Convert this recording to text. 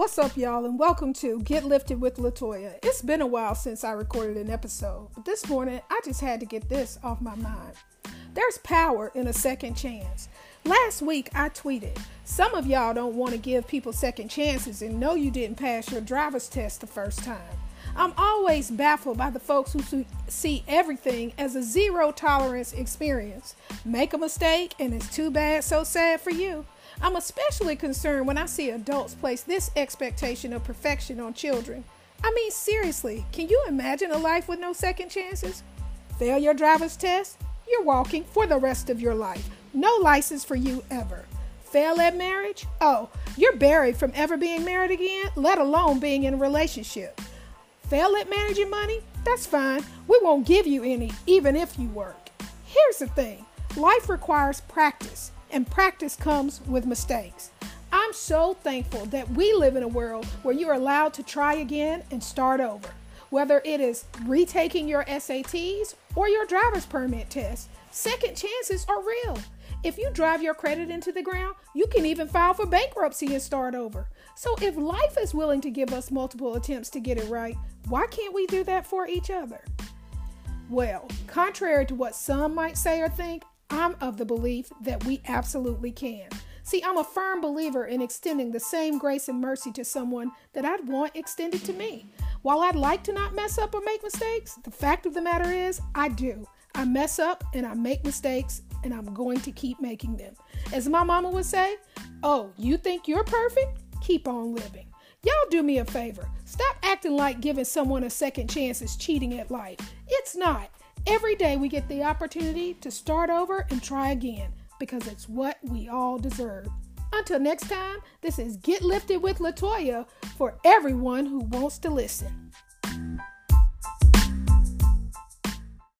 What's up, y'all, and welcome to Get Lifted with LaToya. It's been a while since I recorded an episode, but this morning I just had to get this off my mind. There's power in a second chance. Last week I tweeted, some of y'all don't want to give people second chances and know you didn't pass your driver's test the first time. I'm always baffled by the folks who see everything as a zero tolerance experience. Make a mistake and it's too bad, so sad for you. I'm especially concerned when I see adults place this expectation of perfection on children. I mean, seriously, can you imagine a life with no second chances? Fail your driver's test? You're walking for the rest of your life. No license for you ever. Fail at marriage? Oh, you're buried from ever being married again, let alone being in a relationship. Fail at managing money? That's fine. We won't give you any, even if you work. Here's the thing. Life requires practice. And practice comes with mistakes. I'm so thankful that we live in a world where you're allowed to try again and start over. Whether it is retaking your SATs or your driver's permit test, second chances are real. If you drive your credit into the ground, you can even file for bankruptcy and start over. So if life is willing to give us multiple attempts to get it right, why can't we do that for each other? Well, contrary to what some might say or think, I'm of the belief that we absolutely can. See, I'm a firm believer in extending the same grace and mercy to someone that I'd want extended to me. While I'd like to not mess up or make mistakes, the fact of the matter is I do. I mess up and I make mistakes, and I'm going to keep making them. As my mama would say, oh, you think you're perfect? Keep on living. Y'all do me a favor. Stop acting like giving someone a second chance is cheating at life. It's not. Every day we get the opportunity to start over and try again because it's what we all deserve. Until next time, this is Get Lifted with LaToya for everyone who wants to listen.